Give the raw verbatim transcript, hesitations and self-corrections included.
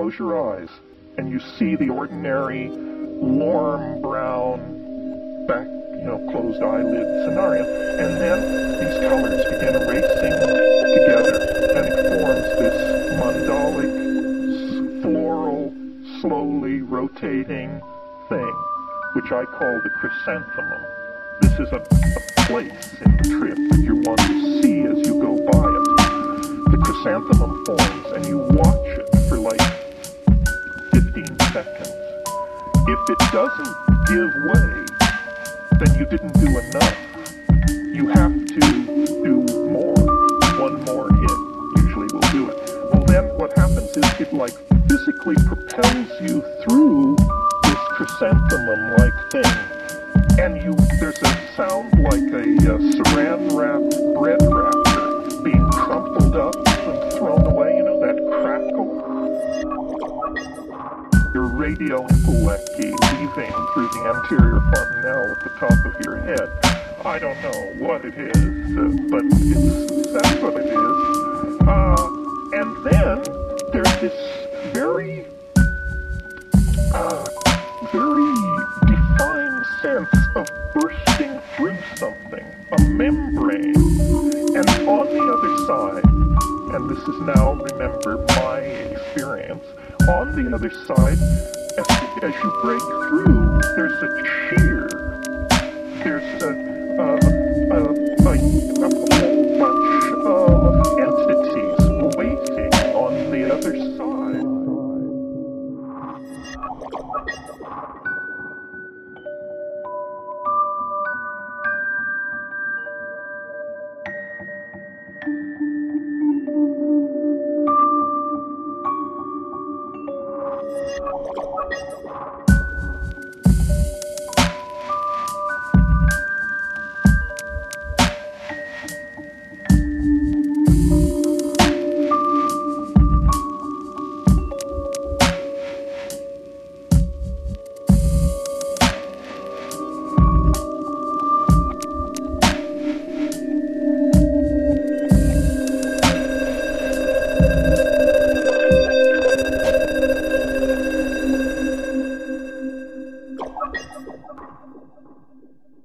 Close your eyes and you see the ordinary warm brown back, you know, closed eyelid scenario, and then these colors begin erasing together and it forms this mandalic, floral, slowly rotating thing, which I call the chrysanthemum. This is a, a place in the trip that you want to see as you go by it. The chrysanthemum forms and you watch it for like fifteen seconds. If it doesn't give way, then you didn't do enough. You have to do more. One more hit usually will do it. Well, then what happens is it like physically propels you through this chrysanthemum-like thing, and you there's a sound like a, a saran wrap bread wrapper being crumpled up and thrown away. You know that crackle. Your radio epaulecki leaving through the anterior fontanelle at the top of your head. I don't know what it is, uh, but it's, that's what it is. Uh, and then there's this very, uh, very defined sense of bursting through something, a membrane. And on the other side, and this is now, remember, my experience, on the other side, as, as you break through, there's a cheer. There's a, uh, a, a, a whole bunch of entities waiting on the other side. What?